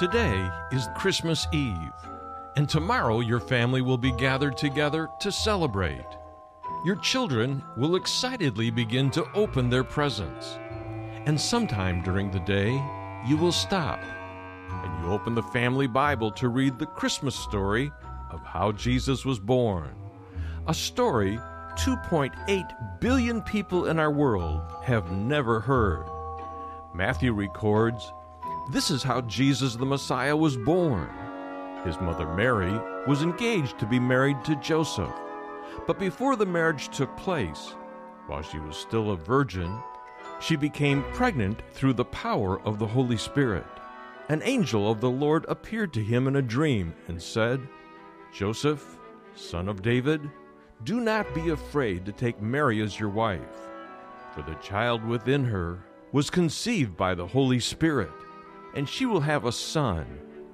Today is Christmas Eve, and tomorrow your family will be gathered together to celebrate. Your children will excitedly begin to open their presents. And sometime during the day, you will stop and you open the family Bible to read the Christmas story of how Jesus was born, a story 2.8 billion people in our world have never heard. Matthew records, "This is how Jesus the Messiah was born." His mother Mary was engaged to be married to Joseph. But before the marriage took place, while she was still a virgin, she became pregnant through the power of the Holy Spirit. An angel of the Lord appeared to him in a dream and said, "Joseph, son of David, do not be afraid to take Mary as your wife, for the child within her was conceived by the Holy Spirit, and she will have a son,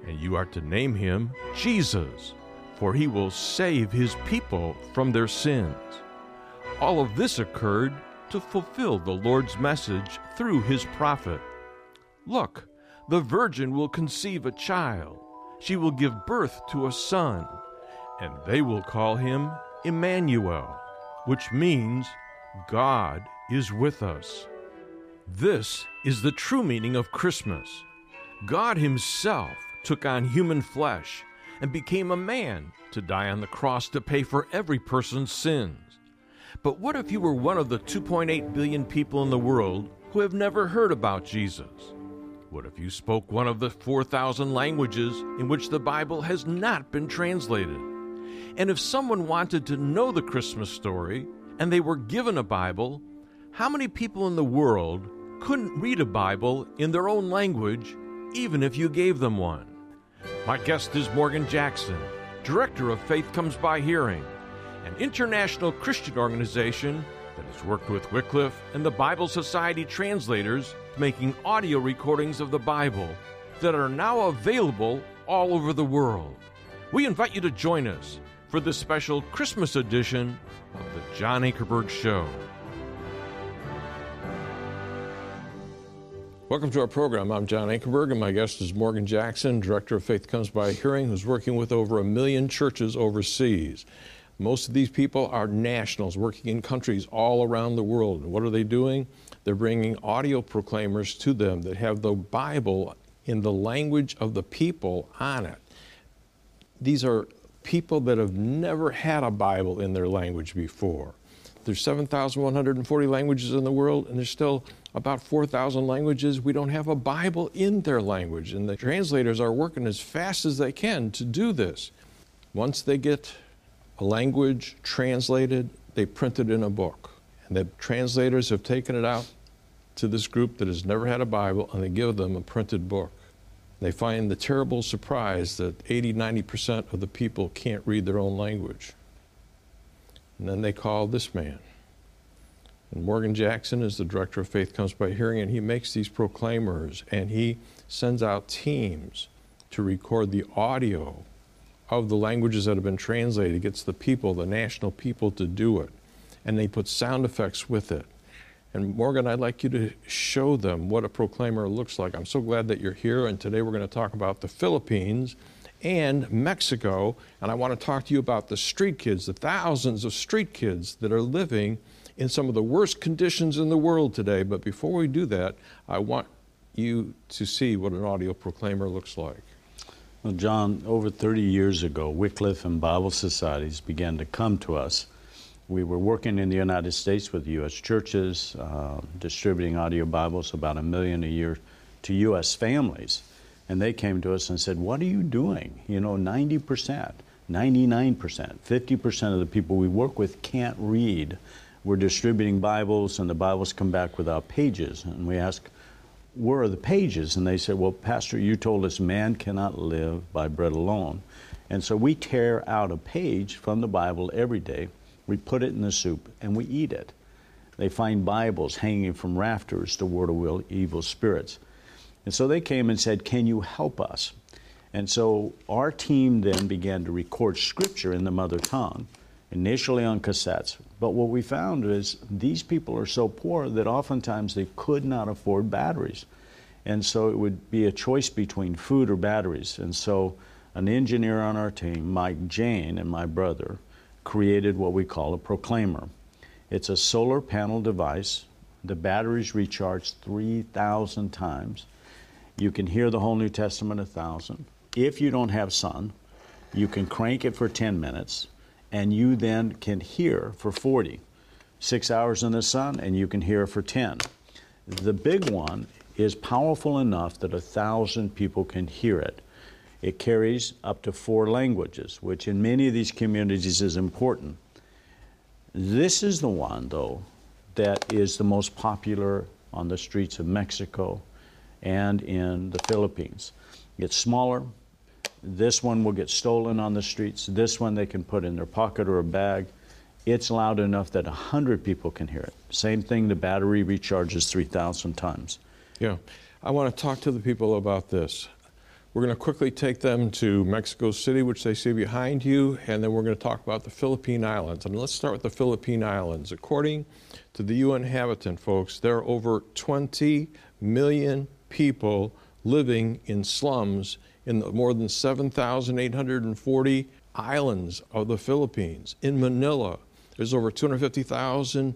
and you are to name him Jesus, for he will save his people from their sins." All of this occurred to fulfill the Lord's message through his prophet. "Look, the virgin will conceive a child. She will give birth to a son, and they will call him Emmanuel," which means God is with us. This is the true meaning of Christmas. God himself took on human flesh and became a man to die on the cross to pay for every person's sins. But what if you were one of the 2.8 billion people in the world who have never heard about Jesus? What if you spoke one of the 4,000 languages in which the Bible has not been translated? And if someone wanted to know the Christmas story and they were given a Bible, how many people in the world couldn't read a Bible in their own language, even if you gave them one? My guest is Morgan Jackson, director of Faith Comes By Hearing, an international Christian organization that has worked with Wycliffe and the Bible Society translators making audio recordings of the Bible that are now available all over the world. We invite you to join us for this special Christmas edition of The John Ankerberg Show. Welcome to our program. I'm John Ankerberg, and my guest is Morgan Jackson, director of Faith Comes By Hearing, who's working with over 1 million churches overseas. Most of these people are nationals working in countries all around the world. And what are they doing? They're bringing audio proclaimers to them that have the Bible in the language of the people on it. These are people that have never had a Bible in their language before. There's 7,140 languages in the world, and there's still about 4,000 languages we don't have a Bible in their language, and the translators are working as fast as they can to do this. Once they get a language translated, they print it in a book, and the translators have taken it out to this group that has never had a Bible, and they give them a printed book. They find the terrible surprise that 80-90% of the people can't read their own language. And then they call this man. And Morgan Jackson is the director of Faith Comes By Hearing, and he makes these proclaimers, and he sends out teams to record the audio of the languages that have been translated. He gets the people, the national people, to do it, and they put sound effects with it. And Morgan, I'd like you to show them what a proclaimer looks like. I'm so glad that you're here, and today we're going to talk about the Philippines and Mexico, and I want to talk to you about the street kids, the thousands of street kids that are living in some of the worst conditions in the world today. But before we do that, I want you to see what an audio proclaimer looks like. Well, John, over 30 years ago, Wycliffe and Bible societies began to come to us. We were working in the United States with U.S. churches, distributing audio Bibles, about 1 million a year, to U.S. families. And they came to us and said, "What are you doing? You know, 90%, 99%, 50% of the people we work with can't read. We're distributing Bibles, and the Bibles come back without pages." And we asked, "Where are the pages?" And they said, "Well, Pastor, you told us man cannot live by bread alone." And so we tear out a page from the Bible every day. We put it in the soup, and we eat it. They find Bibles hanging from rafters, the word of evil spirits. And so they came and said, "Can you help us?" And so our team then began to record scripture in the mother tongue, initially on cassettes. But what we found is these people are so poor that oftentimes they could not afford batteries. And so it would be a choice between food or batteries. And so an engineer on our team, Mike Jane, and my brother, created what we call a Proclaimer. It's a solar panel device. The batteries recharge 3,000 times. You can hear the whole New Testament 1,000. If you don't have sun, you can crank it for 10 minutes, and you then can hear for 40. 6 hours in the sun, and you can hear for 10. The big one is powerful enough that 1,000 people can hear it. It carries up to 4 languages, which in many of these communities is important. This is the one, though, that is the most popular on the streets of Mexico and in the Philippines. It's smaller. This one will get stolen on the streets. This one they can put in their pocket or a bag. It's loud enough that 100 people can hear it. Same thing, the battery recharges 3,000 times. Yeah. I want to talk to the people about this. We're going to quickly take them to Mexico City, which they see behind you, and then we're going to talk about the Philippine Islands. And let's start with the Philippine Islands. According to the UN Habitat, folks, there are over 20 million people living in slums in the more than 7,840 islands of the Philippines. In Manila, there's over 250,000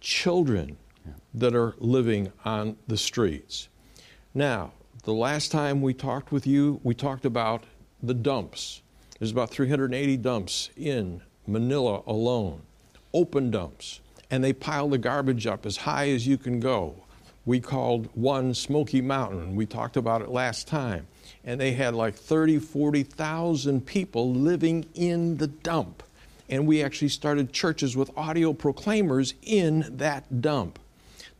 children that are living on the streets. Now, the last time we talked with you, we talked about the dumps. There's about 380 dumps in Manila alone, open dumps, and they pile the garbage up as high as you can go. We called one Smoky Mountain. We talked about it last time, and they had like 30, 40,000 people living in the dump. And we actually started churches with audio proclaimers in that dump.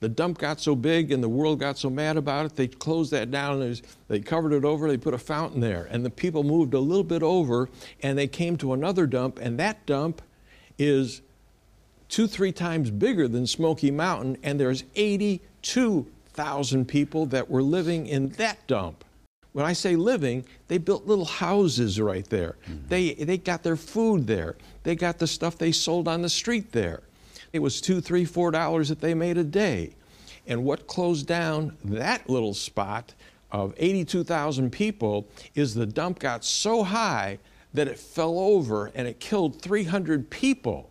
The dump got so big and the world got so mad about it, they closed that down, and they covered it over, they put a fountain there. And the people moved a little bit over, and they came to another dump, and that dump is 2-3 times bigger than Smoky Mountain, and there's 82,000 people that were living in that dump. When I say living, they built little houses right there. Mm-hmm. They got their food there. They got the stuff they sold on the street there. It was $2, $3, $4 that they made a day. And what closed down that little spot of 82,000 people is the dump got so high that it fell over and it killed 300 people.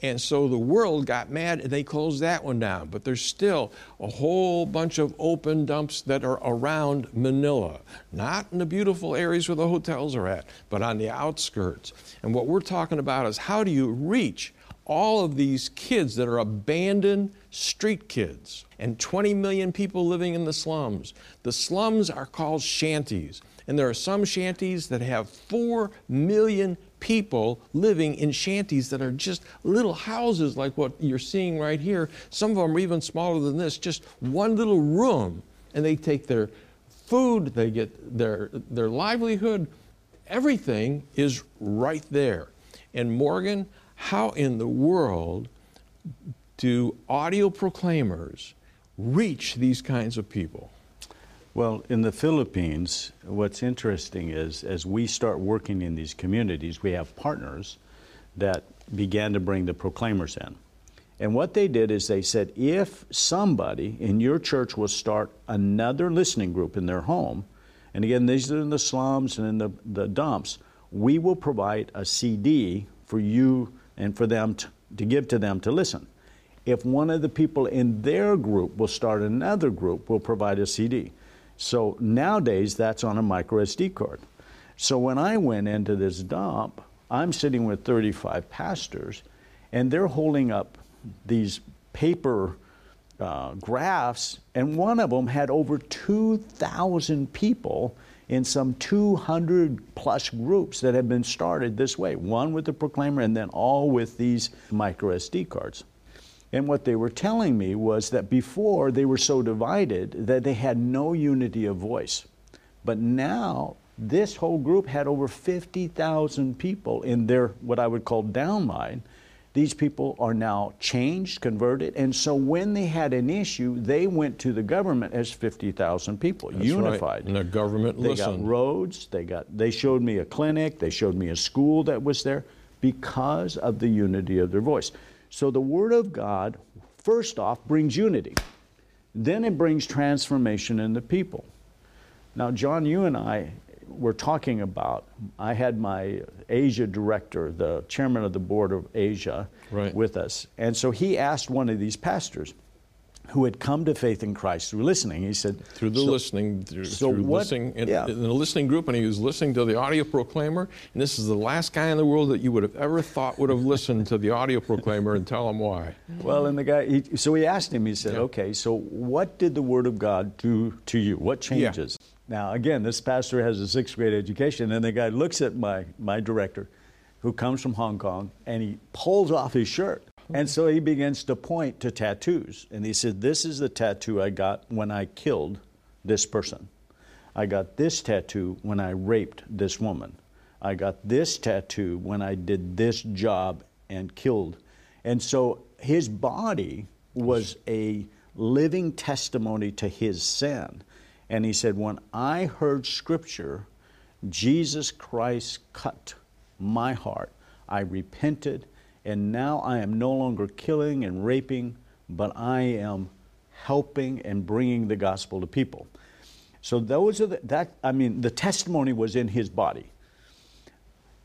And so the world got mad and they closed that one down. But there's still a whole bunch of open dumps that are around Manila, not in the beautiful areas where the hotels are at, but on the outskirts. And what we're talking about is, how do you reach all of these kids that are abandoned street kids, and 20 million people living in the slums? The slums are called shanties, and there are some shanties that have 4 million people living in shanties that are just little houses like what you're seeing right here. Some of them are even smaller than this, just one little room, and they take their food, they get their livelihood, everything is right there. And Morgan, how in the world do audio proclaimers reach these kinds of people? Well, in the Philippines, what's interesting is, as we start working in these communities, we have partners that began to bring the proclaimers in. And what they did is they said, if somebody in your church will start another listening group in their home, and again, these are in the slums and in the dumps, we will provide a CD for you and for them to give to them to listen. If one of the people in their group will start another group, we'll provide a CD. So nowadays, that's on a micro SD card. So when I went into this dump, I'm sitting with 35 pastors, and they're holding up these paper graphs, and one of them had over 2,000 people in some 200-plus groups that have been started this way, one with the proclaimer and then all with these micro SD cards. And what they were telling me was that before, they were so divided that they had no unity of voice. But now, this whole group had over 50,000 people in their, what I would call, downline. These people are now changed, converted, and so when they had an issue, they went to the government as 50,000 people, that's unified. Right. And the government listened. They got roads, they showed me a clinic, they showed me a school that was there because of the unity of their voice. So the Word of God, first off, brings unity. then it brings transformation in the people. Now, John, you and I were talking about, I had my Asia director, the chairman of the board of Asia, right, with us. And so he asked one of these pastors who had come to faith in Christ through listening. He said, through the listening, in the listening group, and he was listening to the audio proclaimer. And this is the last guy in the world that you would have ever thought would have listened to the audio proclaimer and tell him why. Well, and the guy, so he asked him, he said, okay, so what did the Word of God do to you? What changes? Yeah. Now, again, this pastor has a 6th grade education, and the guy looks at my director, who comes from Hong Kong, and he pulls off his shirt. And so he begins to point to tattoos. And he said, this is the tattoo I got when I killed this person. I got this tattoo when I raped this woman. I got this tattoo when I did this job and killed. And so his body was a living testimony to his sin. And he said, when I heard Scripture, Jesus Christ cut my heart. I repented. And now I am no longer killing and raping, but I am helping and bringing the gospel to people. So those are the testimony was in his body.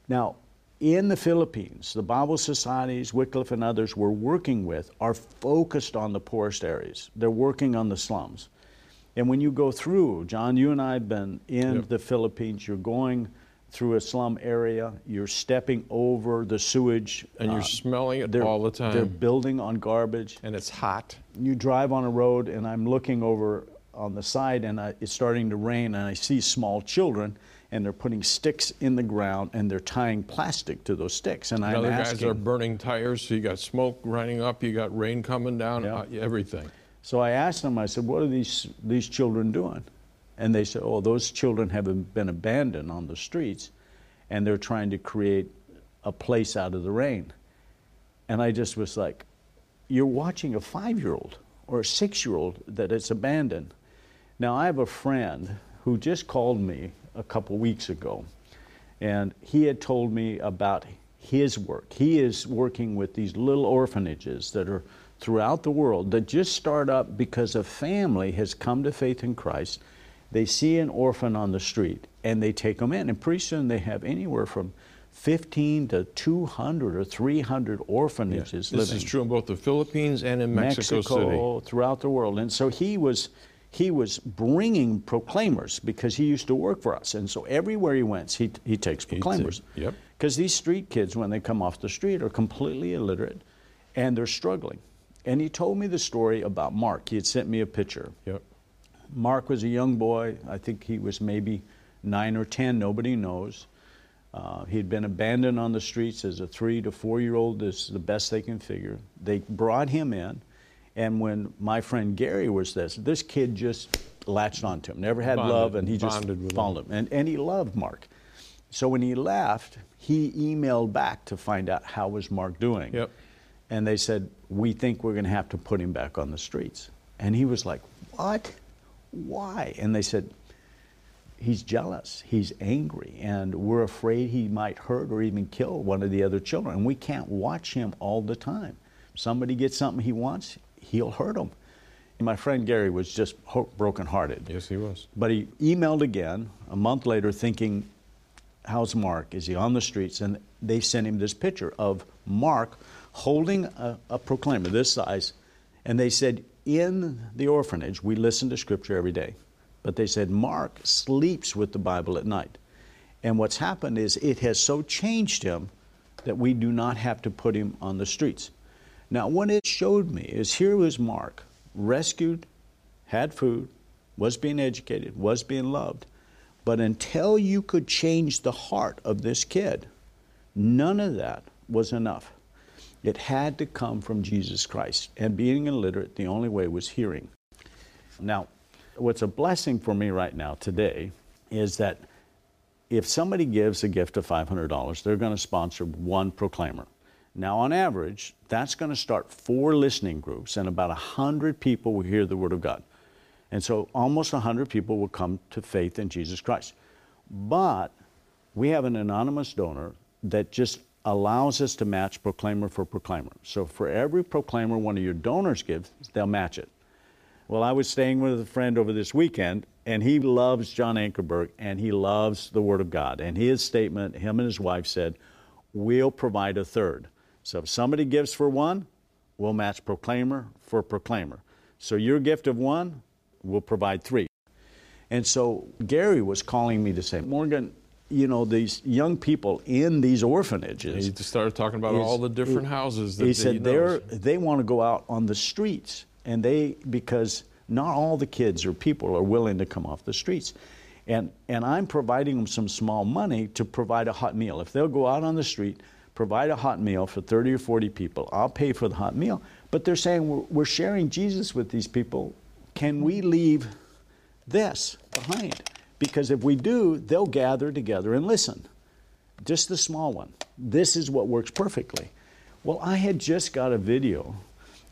Now, in the Philippines, the Bible societies, Wycliffe and others we're working with are focused on the poorest areas. They're working on the slums. And when you go through, John, you and I have been in the Philippines, you're going through a slum area, you're stepping over the sewage. And you're smelling it all the time. They're building on garbage. And it's hot. You drive on a road, and I'm looking over on the side, and it's starting to rain, and I see small children, and they're putting sticks in the ground, and they're tying plastic to those sticks. And I'm asking, guys are burning tires, so you got smoke running up, you got rain coming down, everything. So I asked them, I said, what are these children doing? And they said, oh, those children have been abandoned on the streets, and they're trying to create a place out of the rain. And I just was like, you're watching a 5-year-old or a 6-year-old that it's abandoned. Now, I have a friend who just called me a couple weeks ago, and he had told me about his work. He is working with these little orphanages that are throughout the world that just start up because a family has come to faith in Christ. They see an orphan on the street, and they take them in. And pretty soon they have anywhere from 15 to 200 or 300 orphanages living. This is true in both the Philippines and in Mexico City. Throughout the world. And so he was bringing proclaimers because he used to work for us. And so everywhere he went, he takes proclaimers. Because these street kids, when they come off the street, are completely illiterate, and they're struggling. And he told me the story about Mark. He had sent me a picture. Yep. Mark was a young boy. I think he was maybe 9 or 10. Nobody knows. He'd been abandoned on the streets as a 3 to 4-year-old. This is the best they can figure. They brought him in, and when my friend Gary was this kid just latched onto him. Never had love, and he just followed him. And he loved Mark. So when he left, he emailed back to find out how was Mark doing. Yep. And they said, we think we're going to have to put him back on the streets. And he was like, what? Why? And they said, he's jealous, he's angry, and we're afraid he might hurt or even kill one of the other children. And we can't watch him all the time. Somebody gets something he wants, he'll hurt him. And my friend Gary was just brokenhearted. Yes, he was. But he emailed again a month later thinking, how's Mark? Is he on the streets? And they sent him this picture of Mark holding a proclaimer this size, and they said, in the orphanage, we listen to Scripture every day. But they said, Mark sleeps with the Bible at night. And what's happened is it has so changed him that we do not have to put him on the streets. Now, what it showed me is here was Mark, rescued, had food, was being educated, was being loved. But until you could change the heart of this kid, none of that was enough. It had to come from Jesus Christ. And being illiterate, the only way was hearing. Now, what's a blessing for me right now today is that if somebody gives a gift of $500, they're going to sponsor one proclaimer. Now, on average, that's going to start 4 listening groups, and about 100 people will hear the Word of God. And so almost 100 people will come to faith in Jesus Christ. But we have an anonymous donor that just allows us to match proclaimer for proclaimer. So for every proclaimer one of your donors gives, they'll match it. Well, I was staying with a friend over this weekend, and he loves John Ankerberg, and he loves the Word of God. And his statement, him and his wife said, we'll provide a third. So if somebody gives for one, we'll match proclaimer for proclaimer. So your gift of one, we'll provide three. And so Gary was calling me to say, Morgan, you know, these young people in these orphanages. He started talking about all the different houses. He said they want to go out on the streets, and because not all the kids or people are willing to come off the streets. And I'm providing them some small money to provide a hot meal. If they'll go out on the street, provide a hot meal for 30 or 40 people, I'll pay for the hot meal. But they're saying, we're sharing Jesus with these people. Can we leave this behind? Because if we do, they'll gather together and listen. Just the small one. This is what works perfectly. Well, I had just got a video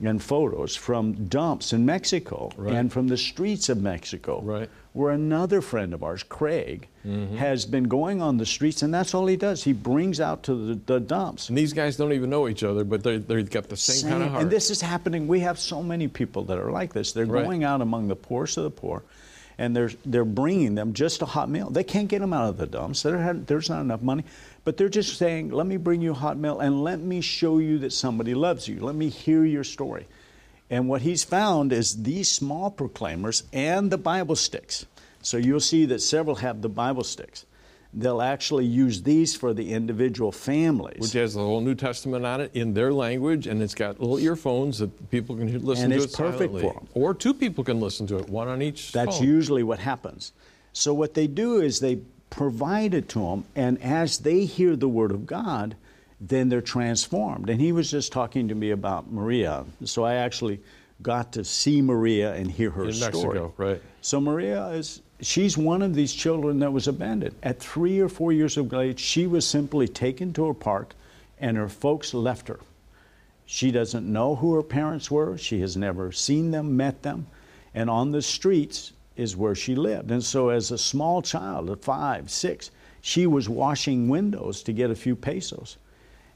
and photos from dumps in Mexico and from the streets of Mexico, where another friend of ours, Craig, has been going on the streets, and that's all he does. He brings out to the dumps. And these guys don't even know each other, but they've got the same kind of heart. And this is happening. We have so many people that are like this. They're going out among the poorest of the poor, and they're bringing them just a hot meal. They can't get them out of the dumps. There's not enough money. But they're just saying, let me bring you a hot meal, and let me show you that somebody loves you. Let me hear your story. And what he's found is these small proclaimers and the Bible sticks. So you'll see that several have the Bible sticks. They'll actually use these for the individual families. Which has the whole New Testament on it in their language, and it's got little earphones that people can listen to it silently. And it's perfect for them. Or two people can listen to it, one on each phone. That's usually what happens. So what they do is they provide it to them, and as they hear the Word of God, then they're transformed. And he was just talking to me about Maria, so I actually got to see Maria and hear her story. Mexico, So Maria is... she's one of these children that was abandoned. At 3 or 4 years of age, she was simply taken to a park, and her folks left her. She doesn't know who her parents were. She has never seen them, met them. And on the streets is where she lived. And so as a small child at 5, 6, she was washing windows to get a few pesos.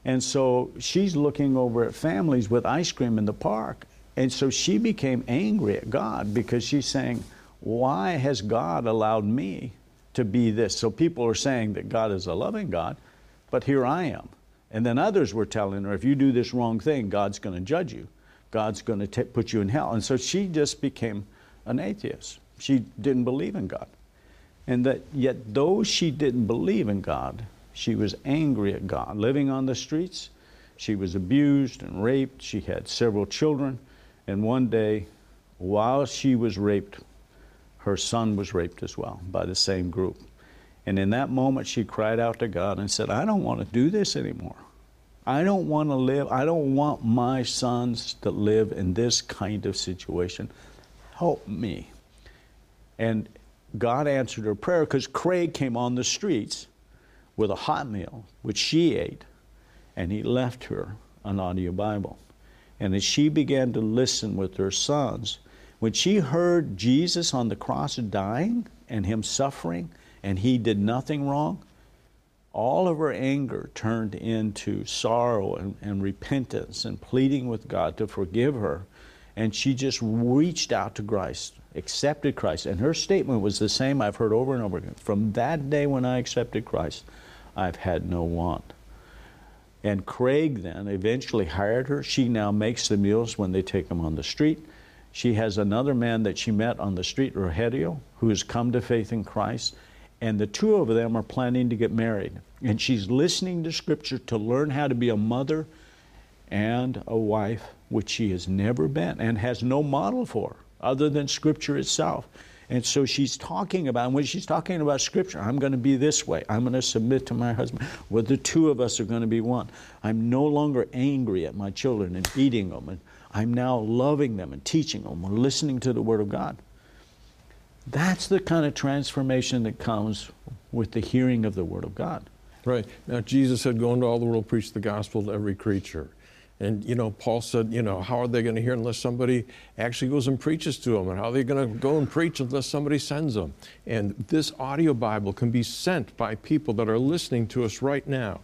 And so she's looking over at families with ice cream in the park. And so she became angry at God because she's saying, why has God allowed me to be this? So people are saying that God is a loving God, but here I am. And then others were telling her, if you do this wrong thing, God's going to judge you. God's going to put you in hell. And so she just became an atheist. She didn't believe in God. And that yet, though she didn't believe in God, she was angry at God. Living on the streets, she was abused and raped. She had several children. And one day, while she was raped, her son was raped as well by the same group. And in that moment, she cried out to God and said, I don't want to do this anymore. I don't want to live. I don't want my sons to live in this kind of situation. Help me. And God answered her prayer because Craig came on the streets with a hot meal, which she ate, and he left her an audio Bible. And as she began to listen with her sons, when she heard Jesus on the cross dying and him suffering and he did nothing wrong, all of her anger turned into sorrow and repentance and pleading with God to forgive her. And she just reached out to Christ, accepted Christ. And her statement was the same I've heard over and over again. From that day when I accepted Christ, I've had no want. And Craig then eventually hired her. She now makes the meals when they take them on the street. She has another man that she met on the street, Rojadio, who has come to faith in Christ. And the two of them are planning to get married. And she's listening to Scripture to learn how to be a mother and a wife, which she has never been and has no model for other than Scripture itself. And so she's talking about, and when she's talking about Scripture, I'm going to be this way. I'm going to submit to my husband. Well, the two of us are going to be one. I'm no longer angry at my children and beating them. And I'm now loving them and teaching them and listening to the Word of God. That's the kind of transformation that comes with the hearing of the Word of God. Right. Now, Jesus said, go into all the world, preach the gospel to every creature. And, you know, Paul said, you know, how are they going to hear unless somebody actually goes and preaches to them? And how are they going to go and preach unless somebody sends them? And this audio Bible can be sent by people that are listening to us right now.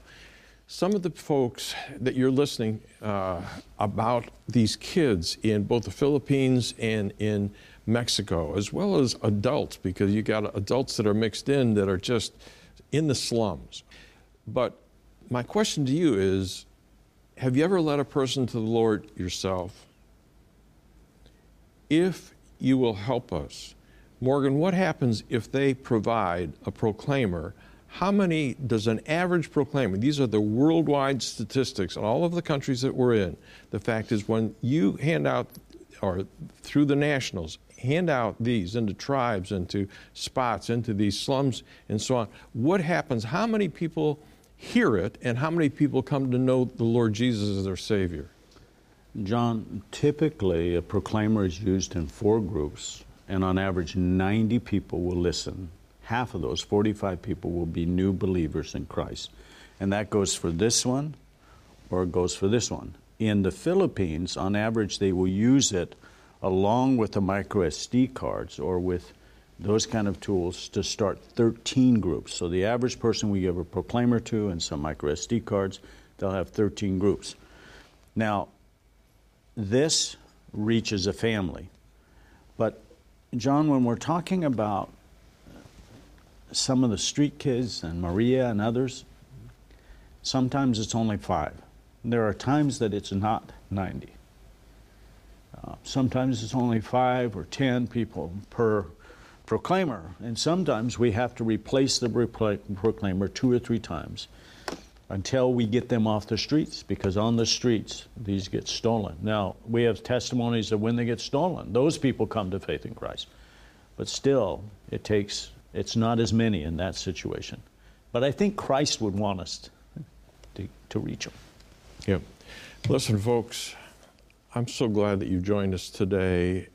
Some of the folks that you're listening about these kids in both the Philippines and in Mexico, as well as adults, because you got adults that are mixed in that are just in the slums. But my question to you is, have you ever led a person to the Lord yourself? If you will help us, Morgan, what happens if they provide a proclaimer? How many does an average proclaimer, these are the worldwide statistics in all of the countries that we're in. The fact is, when you hand out, or through the nationals, hand out these into tribes, into spots, into these slums, and so on, what happens? How many people hear it, and how many people come to know the Lord Jesus as their Savior? John, typically a proclaimer is used in four groups, and on average 90 people will listen. Half of those, 45 people, will be new believers in Christ. And that goes for this one, or it goes for this one. In the Philippines, on average, they will use it along with the micro SD cards or with those kind of tools to start 13 groups. So the average person we give a proclaimer to and some micro SD cards, they'll have 13 groups. Now, this reaches a family. But, John, when we're talking about some of the street kids and Maria and others, sometimes it's only 5. There are times that it's not 90. Sometimes it's only 5 or 10 people per proclaimer, and sometimes we have to replace the proclaimer 2 or 3 times until we get them off the streets, because on the streets these get stolen. Now, we have testimonies that when they get stolen, those people come to faith in Christ, but still it takes, it's not as many in that situation. But I think Christ would want us to reach them. Yeah. Listen, folks, I'm so glad that you joined us today,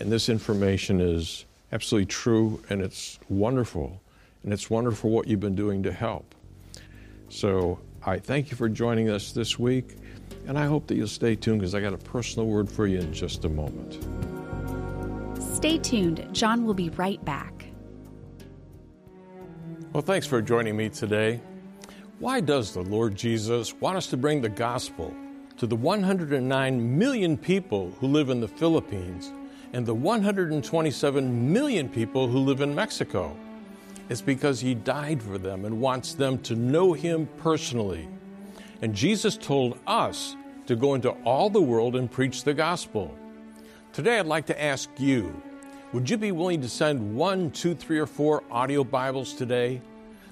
and this information is absolutely true, and it's wonderful. And it's wonderful what you've been doing to help. So I thank you for joining us this week, and I hope that you'll stay tuned, because I got a personal word for you in just a moment. Stay tuned. John will be right back. Well, thanks for joining me today. Why does the Lord Jesus want us to bring the gospel to the 109 million people who live in the Philippines and the 127 million people who live in Mexico? It's because He died for them and wants them to know Him personally. And Jesus told us to go into all the world and preach the gospel. Today I'd like to ask you, would you be willing to send 1, 2, 3, or 4 audio Bibles today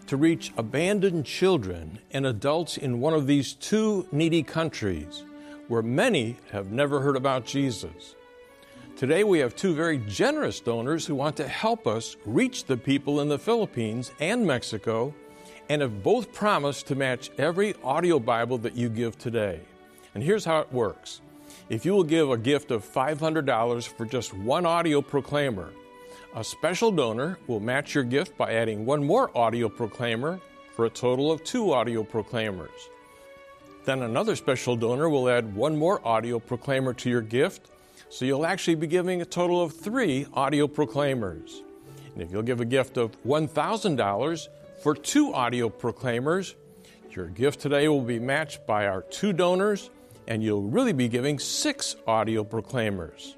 to reach abandoned children and adults in one of these 2 needy countries where many have never heard about Jesus? Today we have 2 very generous donors who want to help us reach the people in the Philippines and Mexico, and have both promised to match every audio Bible that you give today. And here's how it works. If you will give a gift of $500 for just 1 audio proclaimer, a special donor will match your gift by adding 1 more audio proclaimer for a total of 2 audio proclaimers. Then another special donor will add 1 more audio proclaimer to your gift, so you'll actually be giving a total of 3 audio proclaimers. And if you'll give a gift of $1,000 for 2 audio proclaimers, your gift today will be matched by our 2 donors, and you'll really be giving 6 audio proclaimers.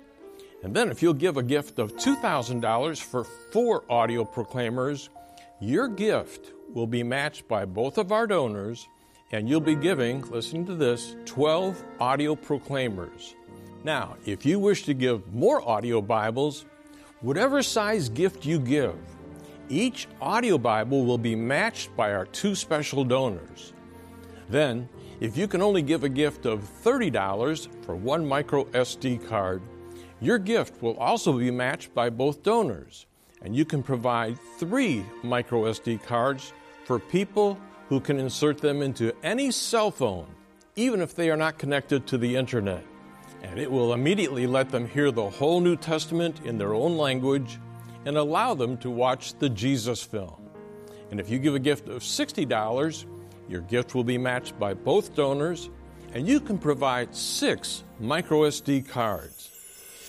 And then if you'll give a gift of $2,000 for 4 audio proclaimers, your gift will be matched by both of our donors, and you'll be giving, listen to this, 12 audio proclaimers. Now, if you wish to give more audio Bibles, whatever size gift you give, each audio Bible will be matched by our 2 special donors. Then, if you can only give a gift of $30 for 1 micro SD card, your gift will also be matched by both donors, and you can provide 3 micro SD cards for people who can insert them into any cell phone, even if they are not connected to the internet. And it will immediately let them hear the whole New Testament in their own language and allow them to watch the Jesus film. And if you give a gift of $60, your gift will be matched by both donors, and you can provide 6 micro SD cards.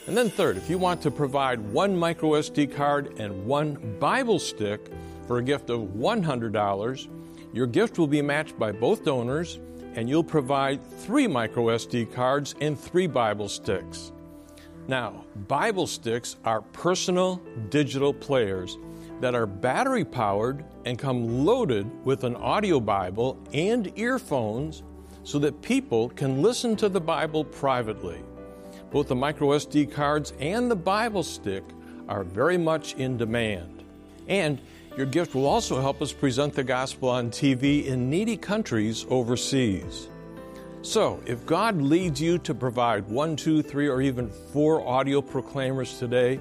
And then third, if you want to provide 1 micro SD card and 1 Bible stick for a gift of $100, Your gift will be matched by both donors, and you'll provide 3 microSD cards and 3 Bible sticks. Now, Bible sticks are personal digital players that are battery-powered and come loaded with an audio Bible and earphones so that people can listen to the Bible privately. Both the microSD cards and the Bible stick are very much in demand. And your gift will also help us present the gospel on TV in needy countries overseas. So, if God leads you to provide 1, 2, 3, or even 4 audio proclaimers today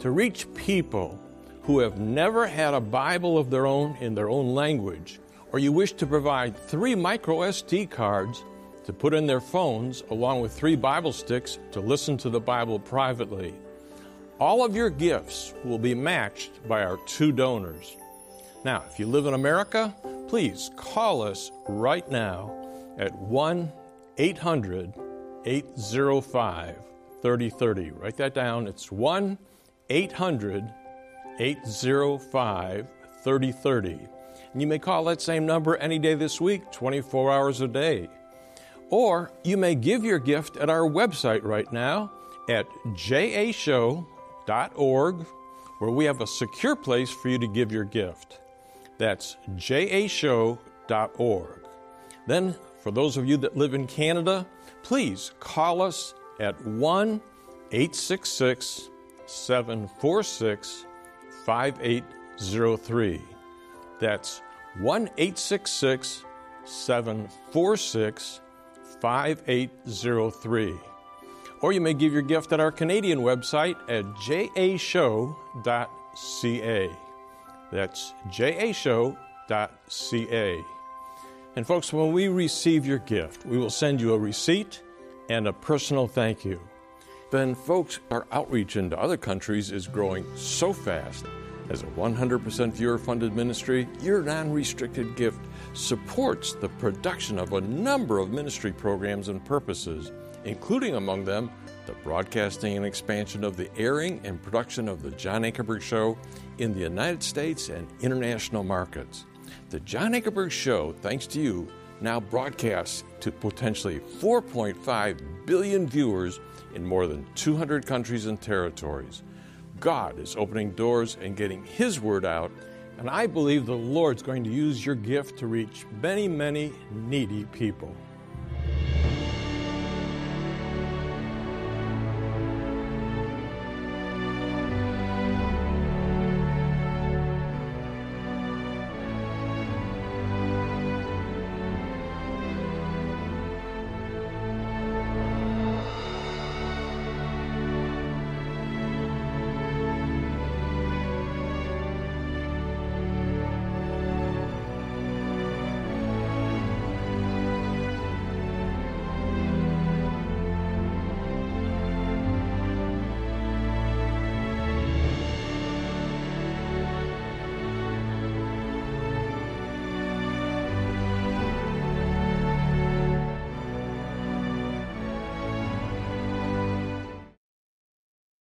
to reach people who have never had a Bible of their own in their own language, or you wish to provide 3 microSD cards to put in their phones along with 3 Bible sticks to listen to the Bible privately, all of your gifts will be matched by our 2 donors. Now, if you live in America, please call us right now at 1-800-805-3030. Write that down. It's 1-800-805-3030. And you may call that same number any day this week, 24 hours a day. Or you may give your gift at our website right now at jashow.org, where we have a secure place for you to give your gift. That's jashow.org. Then, for those of you that live in Canada, please call us at 1-866-746-5803. That's 1-866-746-5803. Or you may give your gift at our Canadian website at jashow.ca. That's jashow.ca. And folks, when we receive your gift, we will send you a receipt and a personal thank you. Then, folks, our outreach into other countries is growing so fast. As a 100% viewer-funded ministry, your non-restricted gift supports the production of a number of ministry programs and purposes, including among them the broadcasting and expansion of the airing and production of The John Ankerberg Show in the United States and international markets. The John Ankerberg Show, thanks to you, now broadcasts to potentially 4.5 billion viewers in more than 200 countries and territories. God is opening doors and getting His word out, and I believe the Lord's going to use your gift to reach many, many needy people.